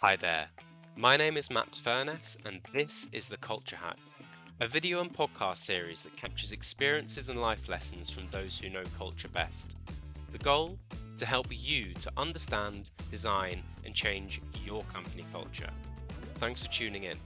Hi there, my name is Matt Furness and this is The Culture Hack, a video and podcast series that captures experiences and life lessons from those who know culture best. The goal? To help you to understand, design and change your company culture. Thanks for tuning in.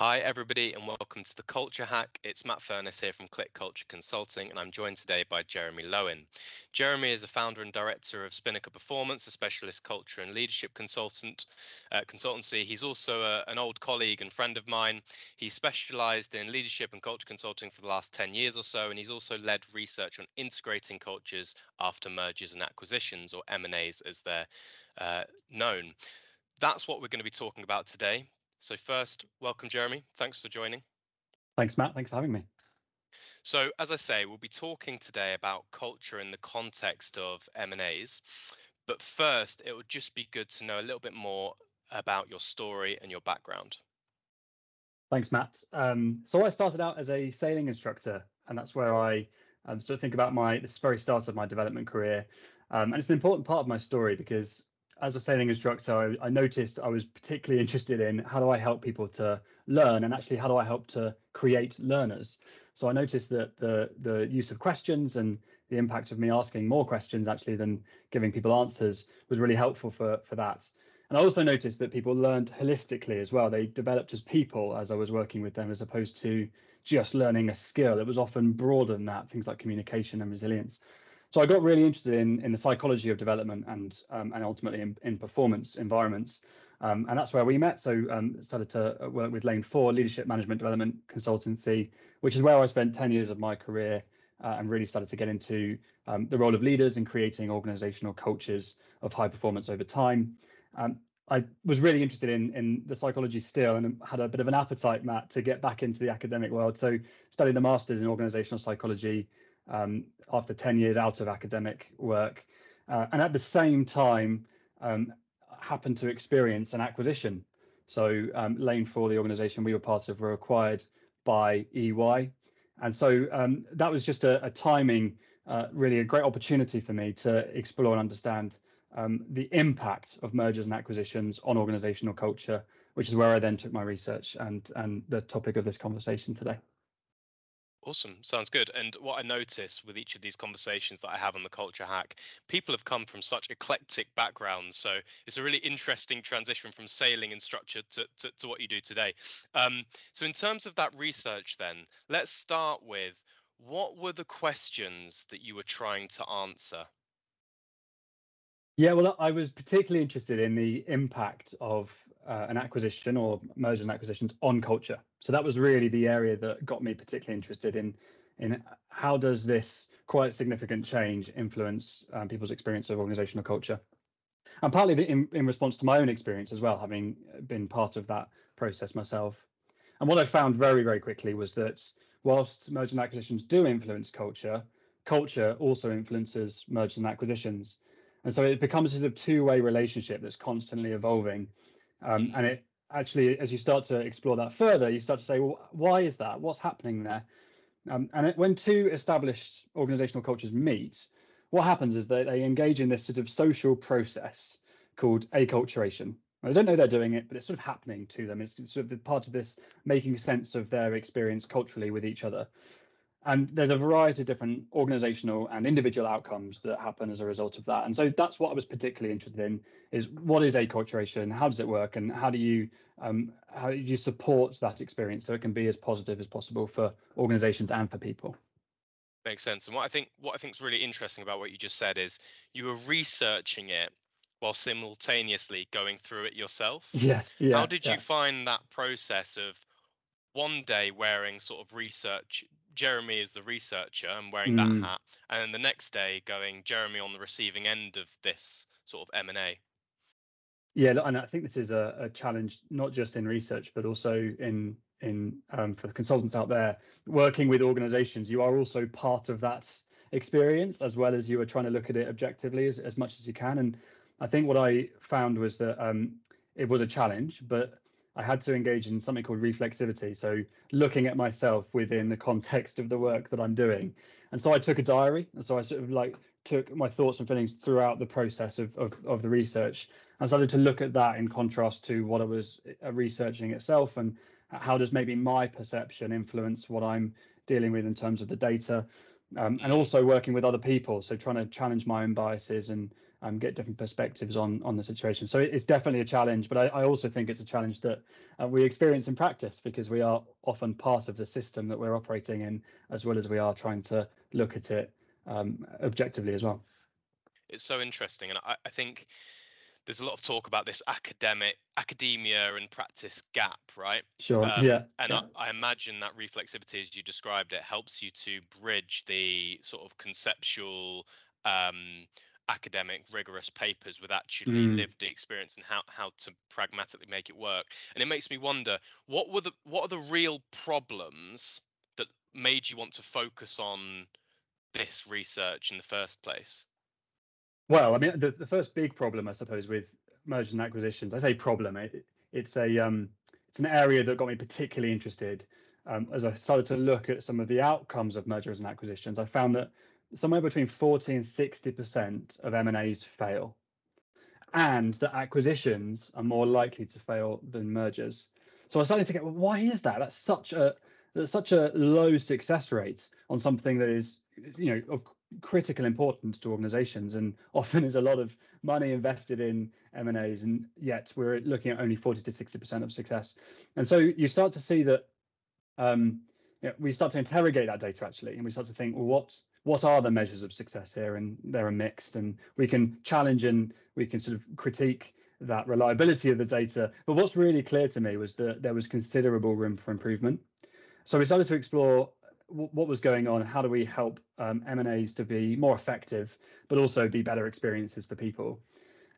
Hi everybody and welcome to The Culture Hack. It's Matt Furness here from Click Culture Consulting and I'm joined today by Jeremy Lowen. Jeremy is a founder and director of Spinnaker Performance, a specialist culture and leadership consultancy. He's also an old colleague and friend of mine. He specialised in leadership and culture consulting for the last 10 years or so, and he's also led research on integrating cultures after mergers and acquisitions, or M&As as they're known. That's what we're going to be talking about today. So first, welcome, Jeremy. Thanks for joining. Thanks, Matt. Thanks for having me. So as I say, we'll be talking today about culture in the context of M&As. But first, it would just be good to know a little bit more about your story and your background. Thanks, Matt. So I started out as a sailing instructor, and that's where I sort of think about this very start of my development career. And it's an important part of my story because as a sailing instructor, I noticed I was particularly interested in how do I help people to learn and actually how do I help to create learners. So I noticed that the use of questions and the impact of me asking more questions actually than giving people answers was really helpful for that. And I also noticed that people learned holistically as well. They developed as people as I was working with them as opposed to just learning a skill. It was often broader than that, things like communication and resilience. So I got really interested in the psychology of development and ultimately in performance environments. And that's where we met. So started to work with Lane 4, Leadership Management Development Consultancy, which is where I spent 10 years of my career and really started to get into the role of leaders in creating organizational cultures of high performance over time. I was really interested in the psychology still and had a bit of an appetite, Matt, to get back into the academic world. So studied a master's in organizational psychology after 10 years out of academic work, and at the same time happened to experience an acquisition. So Lane 4, the organisation we were part of, were acquired by EY, and so that was just a timing, really a great opportunity for me to explore and understand the impact of mergers and acquisitions on organisational culture, which is where I then took my research and the topic of this conversation today. Awesome. Sounds good. And what I notice with each of these conversations that I have on The Culture Hack, people have come from such eclectic backgrounds. So it's a really interesting transition from sailing instructor to what you do today. So in terms of that research, then, let's start with what were the questions that you were trying to answer? Yeah, well, I was particularly interested in the impact of an acquisition or mergers and acquisitions on culture. So that was really the area that got me particularly interested in how does this quite significant change influence people's experience of organizational culture. And partly in response to my own experience as well, having been part of that process myself. And what I found very, very quickly was that whilst mergers and acquisitions do influence culture, culture also influences mergers and acquisitions. And so it becomes a sort of two-way relationship that's constantly evolving. And it actually, as you start to explore that further, you start to say, well, why is that? What's happening there? When two established organizational cultures meet, what happens is that they engage in this sort of social process called acculturation. Now, they don't know they're doing it, but it's sort of happening to them. It's sort of part of this making sense of their experience culturally with each other. And there's a variety of different organizational and individual outcomes that happen as a result of that. And so that's what I was particularly interested in, is what is acculturation? How does it work? And how do you support that experience so it can be as positive as possible for organizations and for people? Makes sense. And what I think is really interesting about what you just said is you were researching it while simultaneously going through it yourself. Yes. Yeah, how did you find that process of one day wearing sort of research, Jeremy is the researcher and wearing that hat, and then the next day going Jeremy on the receiving end of this sort of M&A? Yeah, and I think this is a challenge not just in research but also in for the consultants out there working with organizations. You are also part of that experience as well as you are trying to look at it objectively as much as you can. And I think what I found was that it was a challenge, but I had to engage in something called reflexivity. So looking at myself within the context of the work that I'm doing. And so I took a diary. And so I sort of like took my thoughts and feelings throughout the process of the research and started to look at that in contrast to what I was researching itself, and how does maybe my perception influence what I'm dealing with in terms of the data. And also working with other people, so trying to challenge my own biases and get different perspectives on the situation. So it's definitely a challenge, but I also think it's a challenge that we experience in practice, because we are often part of the system that we're operating in, as well as we are trying to look at it objectively as well. It's so interesting, and I think there's a lot of talk about this academia and practice gap, right? Sure. I imagine that reflexivity, as you described it, helps you to bridge the sort of conceptual academic rigorous papers with actually lived experience and how to pragmatically make it work. And it makes me wonder, what are the real problems that made you want to focus on this research in the first place? Well, I mean, the first big problem, I suppose, with mergers and acquisitions, I say problem, it's an area that got me particularly interested. As I started to look at some of the outcomes of mergers and acquisitions, I found that somewhere between 40 and 60% of M&As fail, and that acquisitions are more likely to fail than mergers. So I started to get, well, why is that? That's such a low success rate on something that is, you know, of critical importance to organizations, and often there's a lot of money invested in M&As, and yet we're looking at only 40 to 60% of success. And so you start to see that we start to interrogate that data actually, and we start to think, well, what are the measures of success here? And they're mixed, and we can challenge and we can sort of critique that reliability of the data. But what's really clear to me was that there was considerable room for improvement. So we started to explore what was going on, how do we help M&As to be more effective, but also be better experiences for people.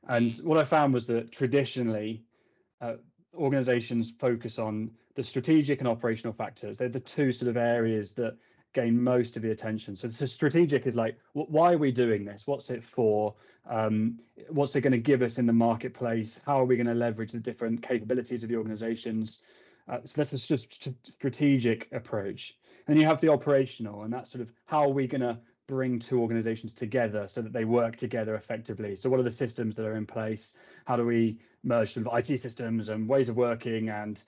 And what I found was that traditionally, organizations focus on the strategic and operational factors. They're the two sort of areas that gain most of the attention. So the strategic is like, why are we doing this? What's it for? What's it going to give us in the marketplace? How are we going to leverage the different capabilities of the organizations? So that's a strategic approach. And you have the operational, and that's sort of how are we going to bring two organizations together so that they work together effectively. So what are the systems that are in place? How do we merge sort of IT systems and ways of working and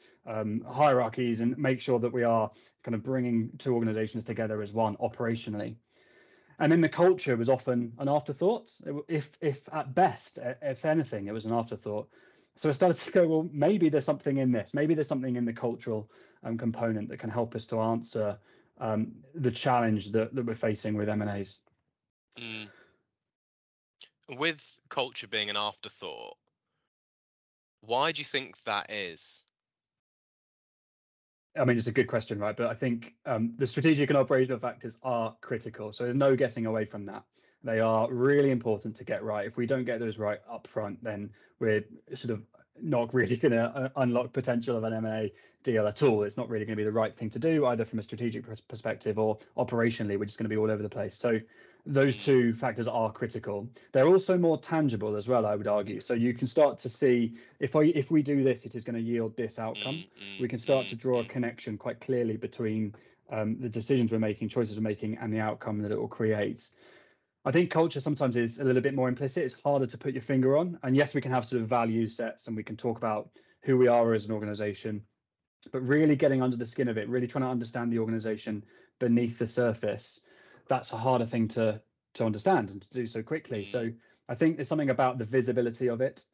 hierarchies, and make sure that we are kind of bringing two organizations together as one operationally? And then the culture was often an afterthought. If at best, if anything, it was an afterthought. So I started to go, well, maybe there's something in this. Maybe there's something in the cultural component that can help us to answer the challenge that we're facing with M&As. Mm. With culture being an afterthought, why do you think that is? I mean, it's a good question, right? But I think the strategic and operational factors are critical. So there's no getting away from that. They are really important to get right. If we don't get those right up front, then we're sort of not really going to unlock potential of an M&A deal at all. It's not really going to be the right thing to do, either from a strategic perspective or operationally. We're just going to be all over the place. So those two factors are critical. They're also more tangible as well, I would argue. So you can start to see if we do this, it is going to yield this outcome. We can start to draw a connection quite clearly between the decisions we're making, choices we're making, and the outcome that it will create. I think culture sometimes is a little bit more implicit. It's harder to put your finger on. And yes, we can have sort of value sets, and we can talk about who we are as an organization, but really getting under the skin of it, really trying to understand the organization beneath the surface, that's a harder thing to understand and to do so quickly. So I think there's something about the visibility of it.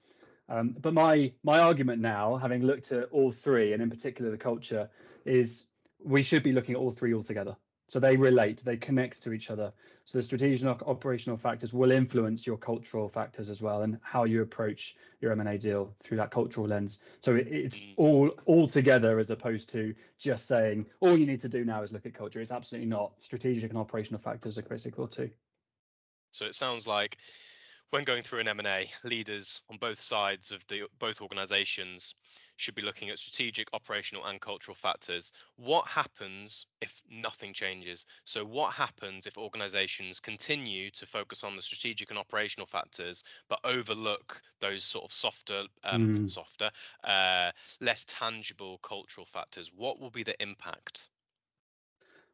But my argument now, having looked at all three, and in particular the culture, is we should be looking at all three altogether. So they relate, they connect to each other. So the strategic and operational factors will influence your cultural factors as well, and how you approach your M&A deal through that cultural lens. So it's all together, as opposed to just saying, all you need to do now is look at culture. It's absolutely not. Strategic and operational factors are critical too. So it sounds like when going through an M&A, leaders on both sides of both organizations should be looking at strategic, operational and cultural factors. What happens if nothing changes? So what happens if organizations continue to focus on the strategic and operational factors, but overlook those sort of less tangible cultural factors? What will be the impact?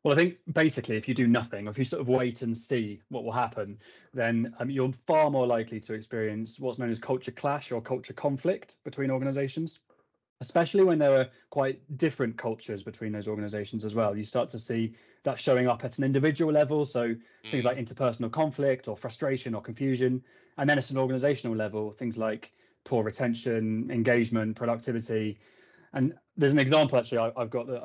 Well, I think basically if you do nothing, if you sort of wait and see what will happen, then you're far more likely to experience what's known as culture clash or culture conflict between organizations, especially when there are quite different cultures between those organizations as well. You start to see that showing up at an individual level. So things like interpersonal conflict or frustration or confusion. And then at an organizational level, things like poor retention, engagement, productivity. And there's an example, actually, I've got that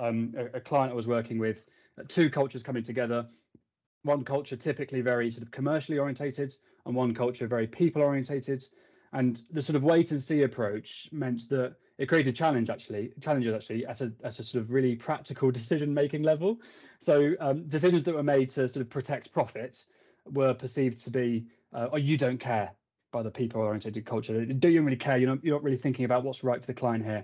a client I was working with. Two cultures coming together, one culture typically very sort of commercially orientated and one culture very people orientated. And the sort of wait and see approach meant that it created challenges at a sort of really practical decision making level. So decisions that were made to sort of protect profits were perceived to be, oh, you don't care, by the people orientated culture. Do you really care? You're not really thinking about what's right for the client here.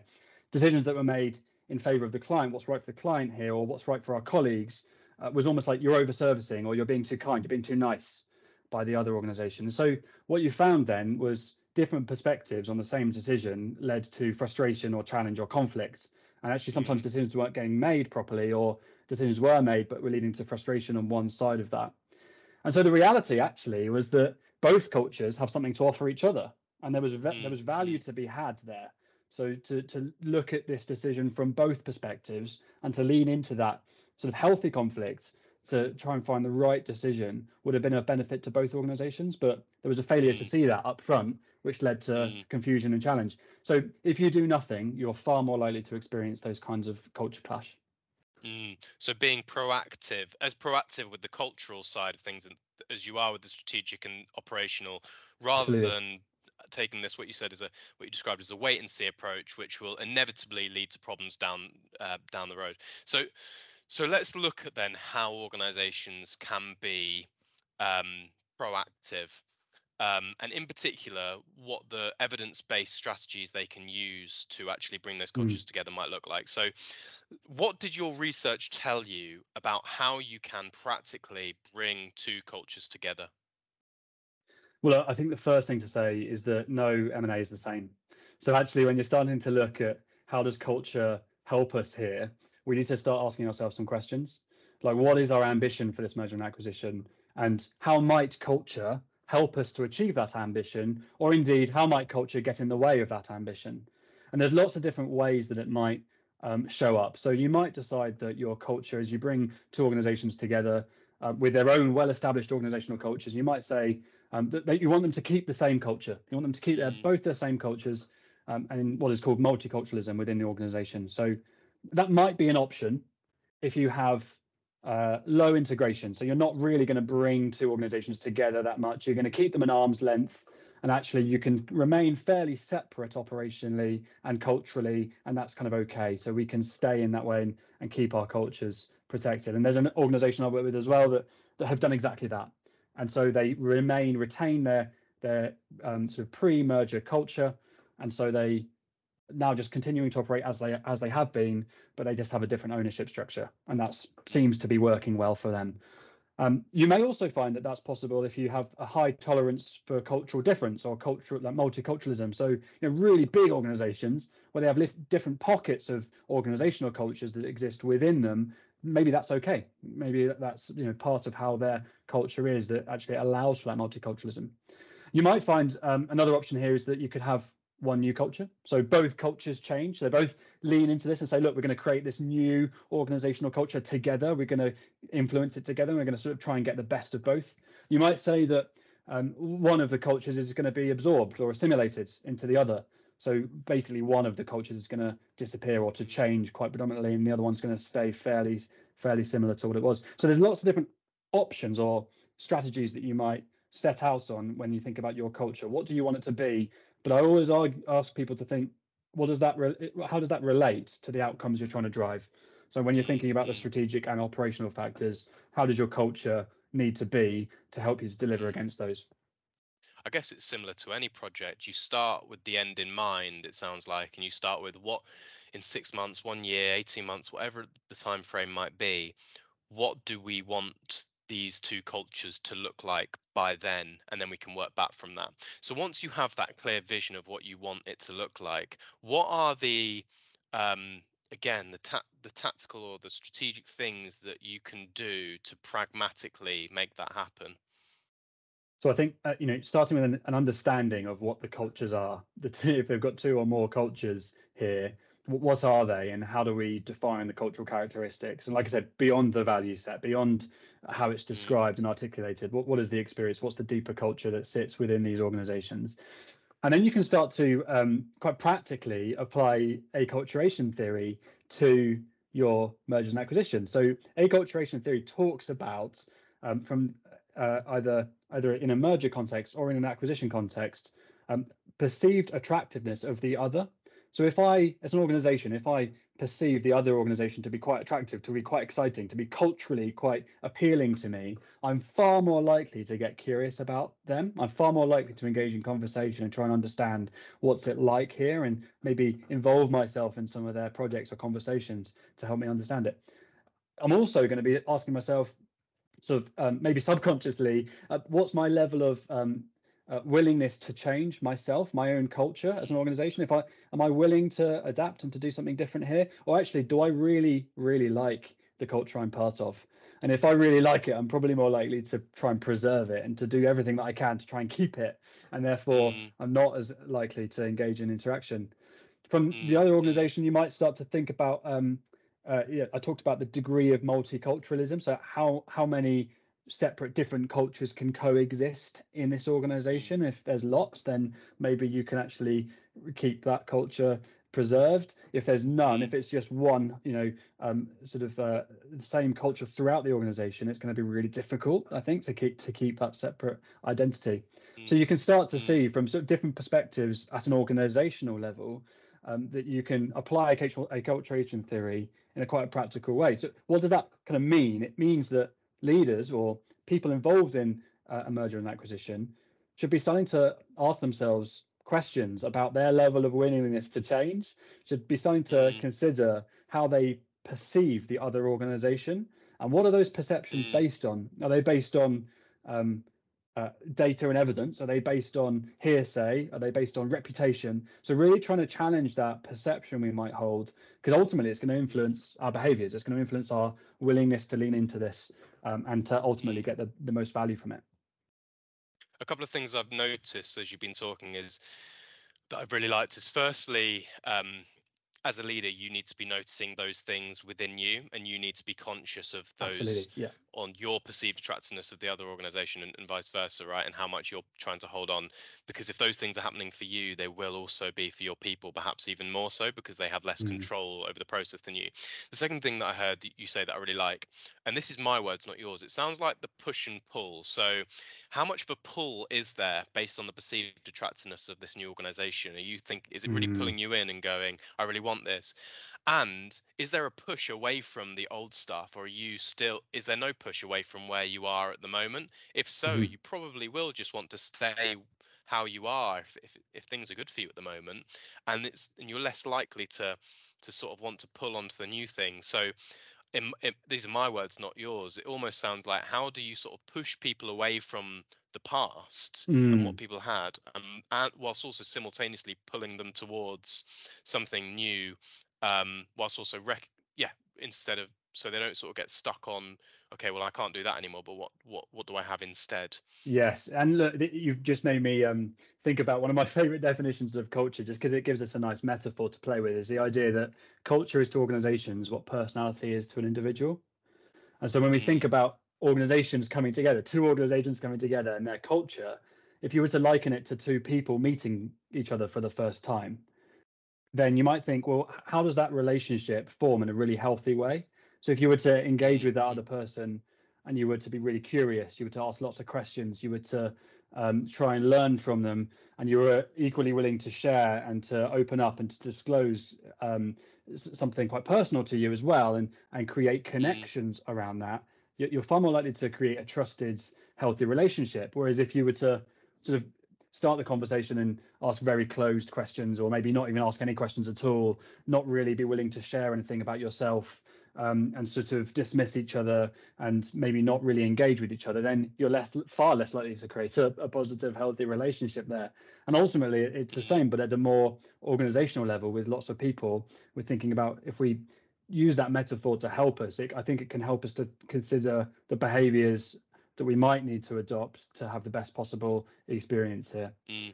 Decisions that were made in favor of the client, what's right for the client here, or what's right for our colleagues, was almost like you're over-servicing, or you're being too kind, you're being too nice by the other organization. So what you found then was different perspectives on the same decision led to frustration or challenge or conflict. And actually sometimes decisions weren't getting made properly, or decisions were made but were leading to frustration on one side of that. And so the reality actually was that both cultures have something to offer each other, and there was value to be had there. So to look at this decision from both perspectives and to lean into that sort of healthy conflict to try and find the right decision would have been of benefit to both organizations. But there was a failure to see that up front, which led to confusion and challenge. So if you do nothing, you're far more likely to experience those kinds of culture clash. So being proactive with the cultural side of things as you are with the strategic and operational, rather than taking this, what you said, what you described as a wait and see approach, which will inevitably lead to problems down the road. So let's look at then how organizations can be proactive, and in particular, what the evidence-based strategies they can use to actually bring those cultures together might look like. So what did your research tell you about how you can practically bring two cultures together? Well, I think the first thing to say is that no M&A is the same. So actually, when you're starting to look at how does culture help us here, we need to start asking ourselves some questions. Like, what is our ambition for this merger and acquisition? And how might culture help us to achieve that ambition? Or indeed, how might culture get in the way of that ambition? And there's lots of different ways that it might show up. So you might decide that your culture, as you bring two organizations together with their own well-established organizational cultures, you might say, that you want them to keep the same culture. You want them to keep both their same cultures and what is called multiculturalism within the organization. So that might be an option if you have low integration. So you're not really going to bring two organizations together that much. You're going to keep them at arm's length. And actually, you can remain fairly separate operationally and culturally. And that's kind of OK. So we can stay in that way and keep our cultures protected. And there's an organization I work with as well that have done exactly that. And so they retain their sort of pre-merger culture. And so they now just continuing to operate as they have been, but they just have a different ownership structure. And that seems to be working well for them. You may also find that that's possible if you have a high tolerance for cultural difference or like multiculturalism. So really big organizations where they have different pockets of organizational cultures that exist within them. Maybe that's okay. Maybe that's part of how their culture is that actually allows for that multiculturalism. You might find another option here is that you could have one new culture. So both cultures change. They both lean into this and say, look, we're going to create this new organizational culture together. We're going to influence it together. And we're going to sort of try and get the best of both. You might say that one of the cultures is going to be absorbed or assimilated into the other. So basically, one of the cultures is going to disappear or to change quite predominantly, and the other one's going to stay fairly similar to what it was. So there's lots of different options or strategies that you might set out on when you think about your culture. What do you want it to be? But I always ask people to think, how does that relate to the outcomes you're trying to drive? So when you're thinking about the strategic and operational factors, how does your culture need to be to help you to deliver against those? I guess it's similar to any project. You start with the end in mind, it sounds like, and you start with what in 6 months, 1 year, 18 months, whatever the time frame might be, what do we want these two cultures to look like by then? And then we can work back from that. So once you have that clear vision of what you want it to look like, what are the the tactical or the strategic things that you can do to pragmatically make that happen? So I think, starting with an understanding of what the cultures are, if they've got two or more cultures here, what are they and how do we define the cultural characteristics? And like I said, beyond the value set, beyond how it's described and articulated, what is the experience? What's the deeper culture that sits within these organizations? And then you can start to quite practically apply acculturation theory to your mergers and acquisitions. So acculturation theory talks about either in a merger context or in an acquisition context, perceived attractiveness of the other. So if I, as an organization, if I perceive the other organization to be quite attractive, to be quite exciting, to be culturally quite appealing to me, I'm far more likely to get curious about them. I'm far more likely to engage in conversation and try and understand what's it like here and maybe involve myself in some of their projects or conversations to help me understand it. I'm also going to be asking myself, maybe subconsciously, what's my level of willingness to change myself, my own culture as an organization? Am I willing to adapt and to do something different here? Or actually, do I really, really like the culture I'm part of? And if I really like it, I'm probably more likely to try and preserve it and to do everything that I can to try and keep it. And therefore, I'm not as likely to engage in interaction. From the other organization, you might start to think about I talked about the degree of multiculturalism. So how many separate different cultures can coexist in this organization? If there's lots, then maybe you can actually keep that culture preserved. If there's none, if it's just one, the same culture throughout the organization, it's going to be really difficult, I think, to keep that separate identity. So you can start to see from sort of different perspectives at an organizational level, that you can apply acculturation theory in a quite practical way. So what does that kind of mean? It means that leaders or people involved in a merger and acquisition should be starting to ask themselves questions about their level of willingness to change, should be starting to consider how they perceive the other organization. And what are those perceptions based on? Are they based on data and evidence? Are they based on hearsay? Are they based on reputation? So really trying to challenge that perception we might hold, because ultimately it's going to influence our behaviors. It's going to influence our willingness to lean into this and to ultimately get the most value from it. A couple of things I've noticed as you've been talking is that I've really liked is firstly, as a leader, you need to be noticing those things within you, and you need to be conscious of those on your perceived attractiveness of the other organization and vice versa, right? And how much you're trying to hold on, because if those things are happening for you, they will also be for your people, perhaps even more so, because they have less control over the process than you. The second thing that I heard that you say that I really like, and this is my words, not yours, it sounds like the push and pull. So how much of a pull is there based on the perceived attractiveness of this new organization? Is it really pulling you in and going, I really want this? And is there a push away from the old stuff, or is there no push away from where you are at the moment? If so, you probably will just want to stay how you are if things are good for you at the moment, and you're less likely to sort of want to pull onto the new thing. So these are my words, not yours. It almost sounds like, how do you sort of push people away from the past and what people had, and whilst also simultaneously pulling them towards something new, whilst also instead of, so they don't sort of get stuck on, okay, well, I can't do that anymore, but what do I have instead? Yes, and look, you've just made me think about one of my favorite definitions of culture, just because it gives us a nice metaphor to play with, is the idea that culture is to organizations what personality is to an individual. And so when we think about organizations coming together, two organizations coming together and their culture, if you were to liken it to two people meeting each other for the first time, then you might think, well, how does that relationship form in a really healthy way? So if you were to engage with that other person and you were to be really curious, you were to ask lots of questions, you were to try and learn from them, and you were equally willing to share and to open up and to disclose something quite personal to you as well, and create connections around that, you're far more likely to create a trusted, healthy relationship. Whereas if you were to sort of start the conversation and ask very closed questions, or maybe not even ask any questions at all, not really be willing to share anything about yourself, and sort of dismiss each other and maybe not really engage with each other, then you're far less likely to create a positive, healthy relationship there. And ultimately, it's the same, but at a more organizational level with lots of people. We're thinking about, if we use that metaphor to help us, I think it can help us to consider the behaviors that we might need to adopt to have the best possible experience here. Mm.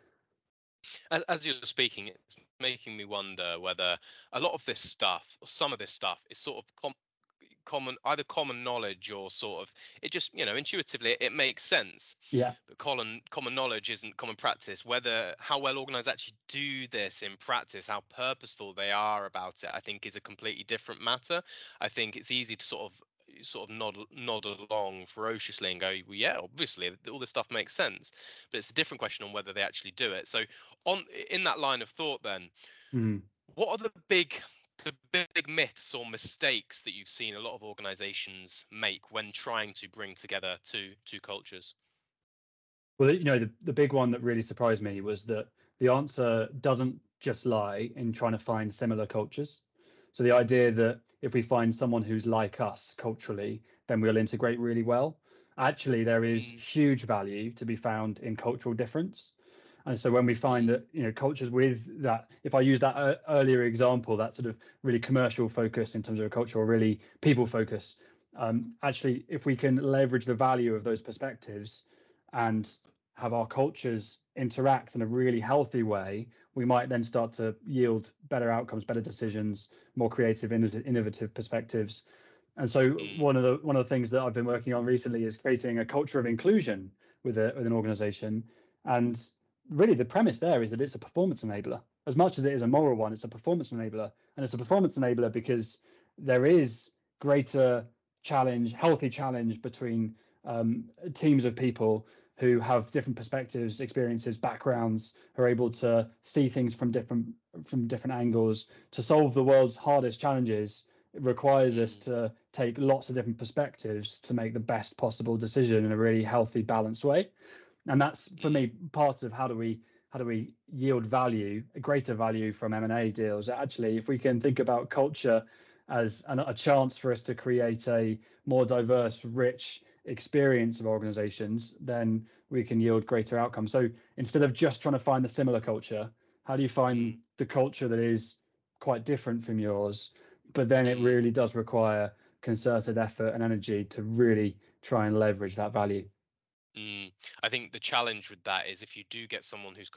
As you're speaking, it's making me wonder whether a lot of this stuff, or some of this stuff, is sort of common, either common knowledge or sort of, it just, intuitively it makes sense. Yeah. But common knowledge isn't common practice. Whether how well organized actually do this in practice, how purposeful they are about it, I think is a completely different matter. I think it's easy to sort of nod along ferociously and go, well, yeah, obviously all this stuff makes sense, but it's a different question on whether they actually do it. So in that line of thought then, what are the big myths or mistakes that you've seen a lot of organizations make when trying to bring together two cultures? Well, the big one that really surprised me was that the answer doesn't just lie in trying to find similar cultures. So the idea that if we find someone who's like us culturally, then we'll integrate really well. Actually, there is huge value to be found in cultural difference. And so when we find that, cultures with that, if I use that earlier example, that sort of really commercial focus in terms of a culture, or really people focus, actually, if we can leverage the value of those perspectives and have our cultures interact in a really healthy way, we might then start to yield better outcomes, better decisions, more creative, innovative perspectives. And so one of the things that I've been working on recently is creating a culture of inclusion with an organization. And really the premise there is that it's a performance enabler. As much as it is a moral one, it's a performance enabler. And it's a performance enabler because there is greater challenge, healthy challenge between teams of people who have different perspectives, experiences, backgrounds, who are able to see things from different angles. To solve the world's hardest challenges, it requires us to take lots of different perspectives to make the best possible decision in a really healthy, balanced way. And that's, for me, part of how do we yield value, a greater value from M&A deals. Actually, if we can think about culture as a chance for us to create a more diverse, rich experience of organizations, then we can yield greater outcomes. So instead of just trying to find the similar culture, how do you find the culture that is quite different from yours? But then it really does require concerted effort and energy to really try and leverage that value. I think the challenge with that is, if you do get someone who's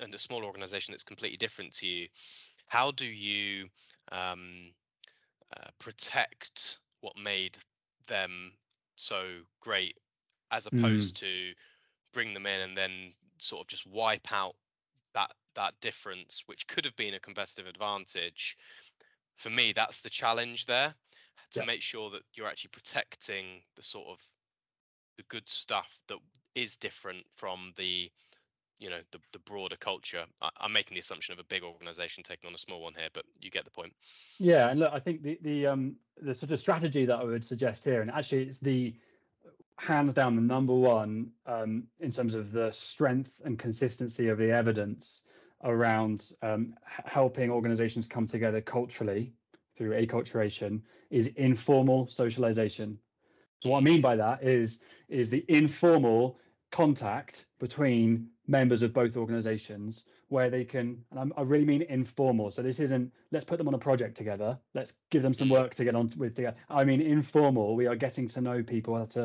a small organization that's completely different to you, how do you protect what made them so great, as opposed to bring them in and then sort of just wipe out that difference, which could have been a competitive advantage? For me, that's the challenge there, to make sure that you're actually protecting the sort of the good stuff that is different from the broader culture. I'm making the assumption of a big organization taking on a small one here, but you get the point. Yeah, and look, I think the sort of strategy that I would suggest here, and actually it's the hands down the number one in terms of the strength and consistency of the evidence around helping organizations come together culturally through acculturation, is informal socialization. So what I mean by that is the informal contact between members of both organizations, where they can, and I really mean informal, so this isn't let's put them on a project together, let's give them some work to get on with together. I mean informal, we are getting to know people at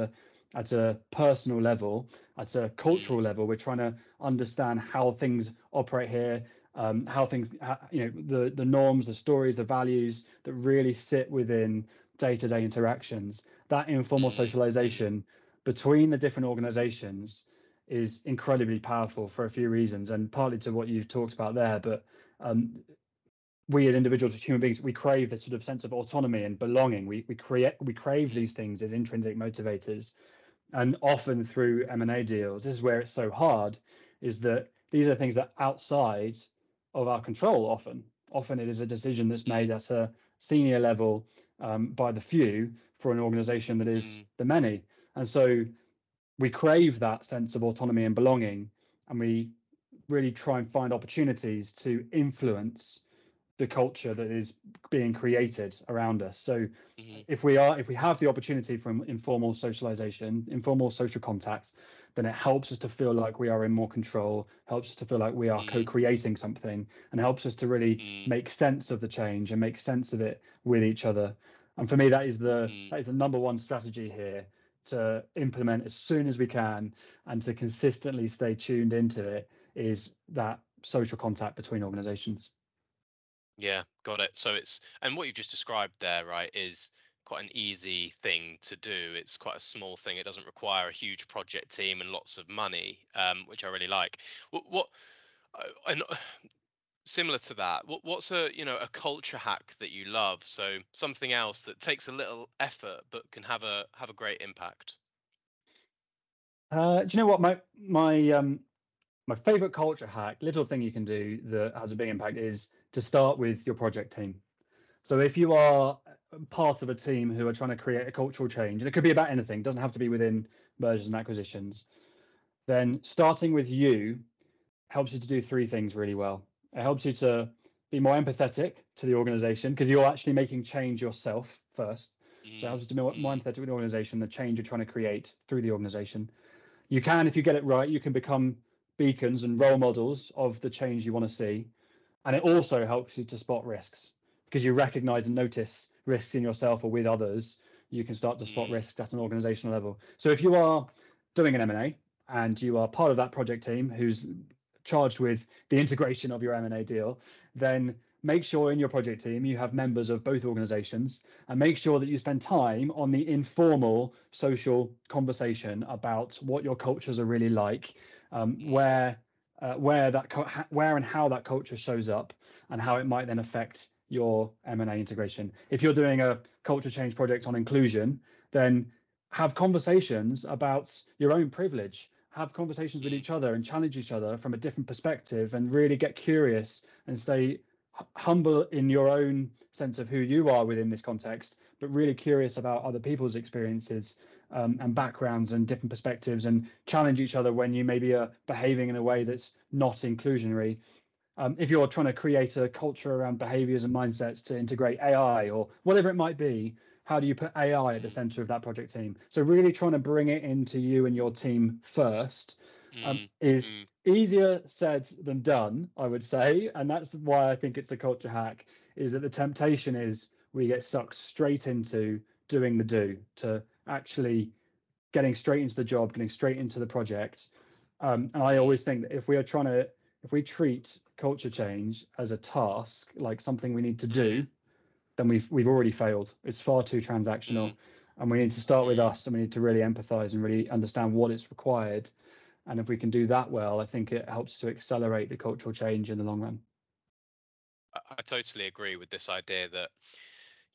a personal level, at a cultural level. We're trying to understand how things operate here, how things, the norms, the stories, the values that really sit within day-to-day interactions. That informal socialization between the different organizations is incredibly powerful for a few reasons, and partly to what you've talked about there. But we as individuals, as human beings, we crave this sort of sense of autonomy and belonging. We crave these things as intrinsic motivators. And often through M&A deals, this is where it's so hard, is that these are things that are outside of our control often. Often it is a decision that's made at a senior level by the few for an organization that is the many. And so we crave that sense of autonomy and belonging, and we really try and find opportunities to influence the culture that is being created around us. So if we have the opportunity for informal socialization, informal social contacts, then it helps us to feel like we are in more control, helps us to feel like we are co-creating something, and helps us to really make sense of the change and make sense of it with each other. And for me, that is the number one strategy here, to implement as soon as we can and to consistently stay tuned into it, is that social contact between organizations. Yeah, got it. So it's, and what you've just described there, right, is quite an easy thing to do. It's quite a small thing. It doesn't require a huge project team and lots of money, which I really like. And similar to that, what's a culture hack that you love? So something else that takes a little effort but can have a great impact. Do you know what my favorite culture hack, little thing you can do that has a big impact, is to start with your project team. So if you are part of a team who are trying to create a cultural change, and it could be about anything, doesn't have to be within mergers and acquisitions, then starting with you helps you to do three things really well. It helps you to be more empathetic to the organization, because you're actually making change yourself first. So it helps you to be more empathetic with the organization, the change you're trying to create through the organization. You can, if you get it right, you can become beacons and role models of the change you want to see. And it also helps you to spot risks, because you recognize and notice risks in yourself or with others. You can start to spot risks at an organizational level. So if you are doing an M&A and you are part of that project team who's charged with the integration of your M&A deal, then make sure in your project team you have members of both organizations, and make sure that you spend time on the informal social conversation about what your cultures are really like, where and how that culture shows up and how it might then affect your M&A integration. If you're doing a culture change project on inclusion, then have conversations about your own privilege, have conversations with each other and challenge each other from a different perspective, and really get curious and stay humble in your own sense of who you are within this context, but really curious about other people's experiences and backgrounds and different perspectives, and challenge each other when you maybe are behaving in a way that's not inclusionary. If you're trying to create a culture around behaviors and mindsets to integrate AI or whatever it might be, how do you put AI at the center of that project team? So really trying to bring it into you and your team first is easier said than done, I would say. And that's why I think it's a culture hack, is that the temptation is we get sucked straight into doing the do, to actually getting straight into the job, getting straight into the project. And I always think that if we treat culture change as a task, like something we need to do, then we've already failed. It's far too transactional, and we need to start with us, and we need to really empathize and really understand what is required. And if we can do that well, I think it helps to accelerate the cultural change in the long run. I totally agree with this idea that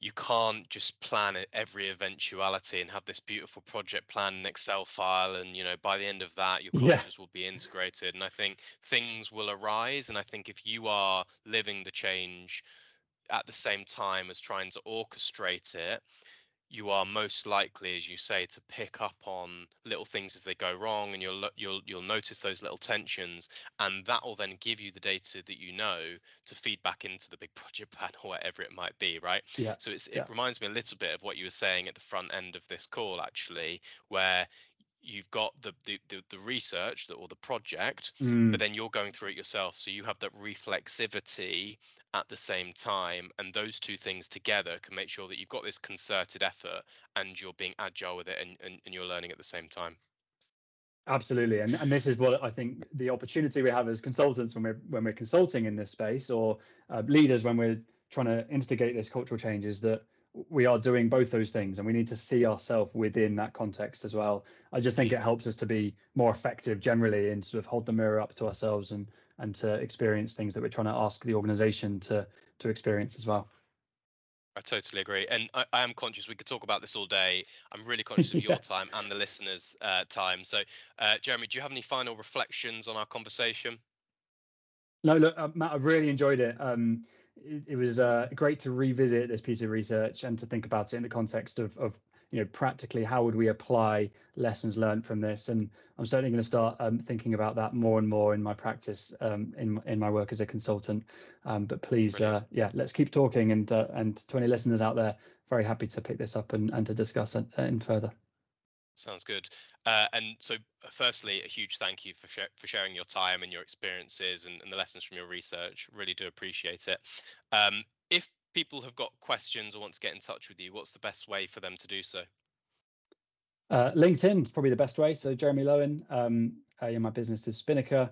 you can't just plan every eventuality and have this beautiful project plan in Excel file, and by the end of that your cultures will be integrated. And I think things will arise, and I think if you are living the change at the same time as trying to orchestrate it, you are most likely, as you say, to pick up on little things as they go wrong, and you'll notice those little tensions, and that will then give you the data that to feed back into the big project plan or whatever it might be, right? Yeah. So it reminds me a little bit of what you were saying at the front end of this call, actually, where you've got the research or the project, but then you're going through it yourself. So you have that reflexivity at the same time. And those two things together can make sure that you've got this concerted effort, and you're being agile with it, and you're learning at the same time. Absolutely. And this is what I think the opportunity we have as consultants when we're consulting in this space, or leaders when we're trying to instigate this cultural change, is that we are doing both those things, and we need to see ourselves within that context as well. I just think it helps us to be more effective generally, and sort of hold the mirror up to ourselves and to experience things that we're trying to ask the organization to experience as well. I totally agree. And I am conscious we could talk about this all day. I'm really conscious of your time and the listeners' time. So, Jeremy, do you have any final reflections on our conversation? No, look, Matt, I've really enjoyed it. It was great to revisit this piece of research and to think about it in the context of practically how would we apply lessons learned from this? And I'm certainly going to start thinking about that more and more in my practice, in my work as a consultant. But please, let's keep talking. And 20 listeners out there, very happy to pick this up and to discuss it in further. Sounds good. And so firstly, a huge thank you for sharing your time and your experiences and the lessons from your research. Really do appreciate it. If people have got questions or want to get in touch with you, what's the best way for them to do so? LinkedIn is probably the best way. So Jeremy Lowen, my business is Spinnaker.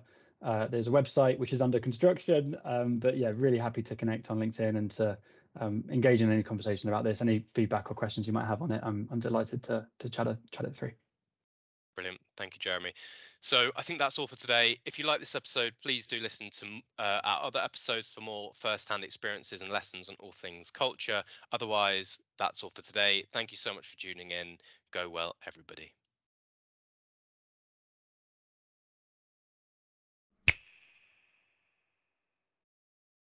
There's a website which is under construction, but really happy to connect on LinkedIn and to engage in any conversation about this. Any feedback or questions you might have on it, I'm delighted to chat it through. Brilliant. Thank you, Jeremy. So I think that's all for today. If you like this episode, please do listen to our other episodes for more first-hand experiences and lessons on all things culture. Otherwise, that's all for today. Thank you so much for tuning in. Go well, everybody.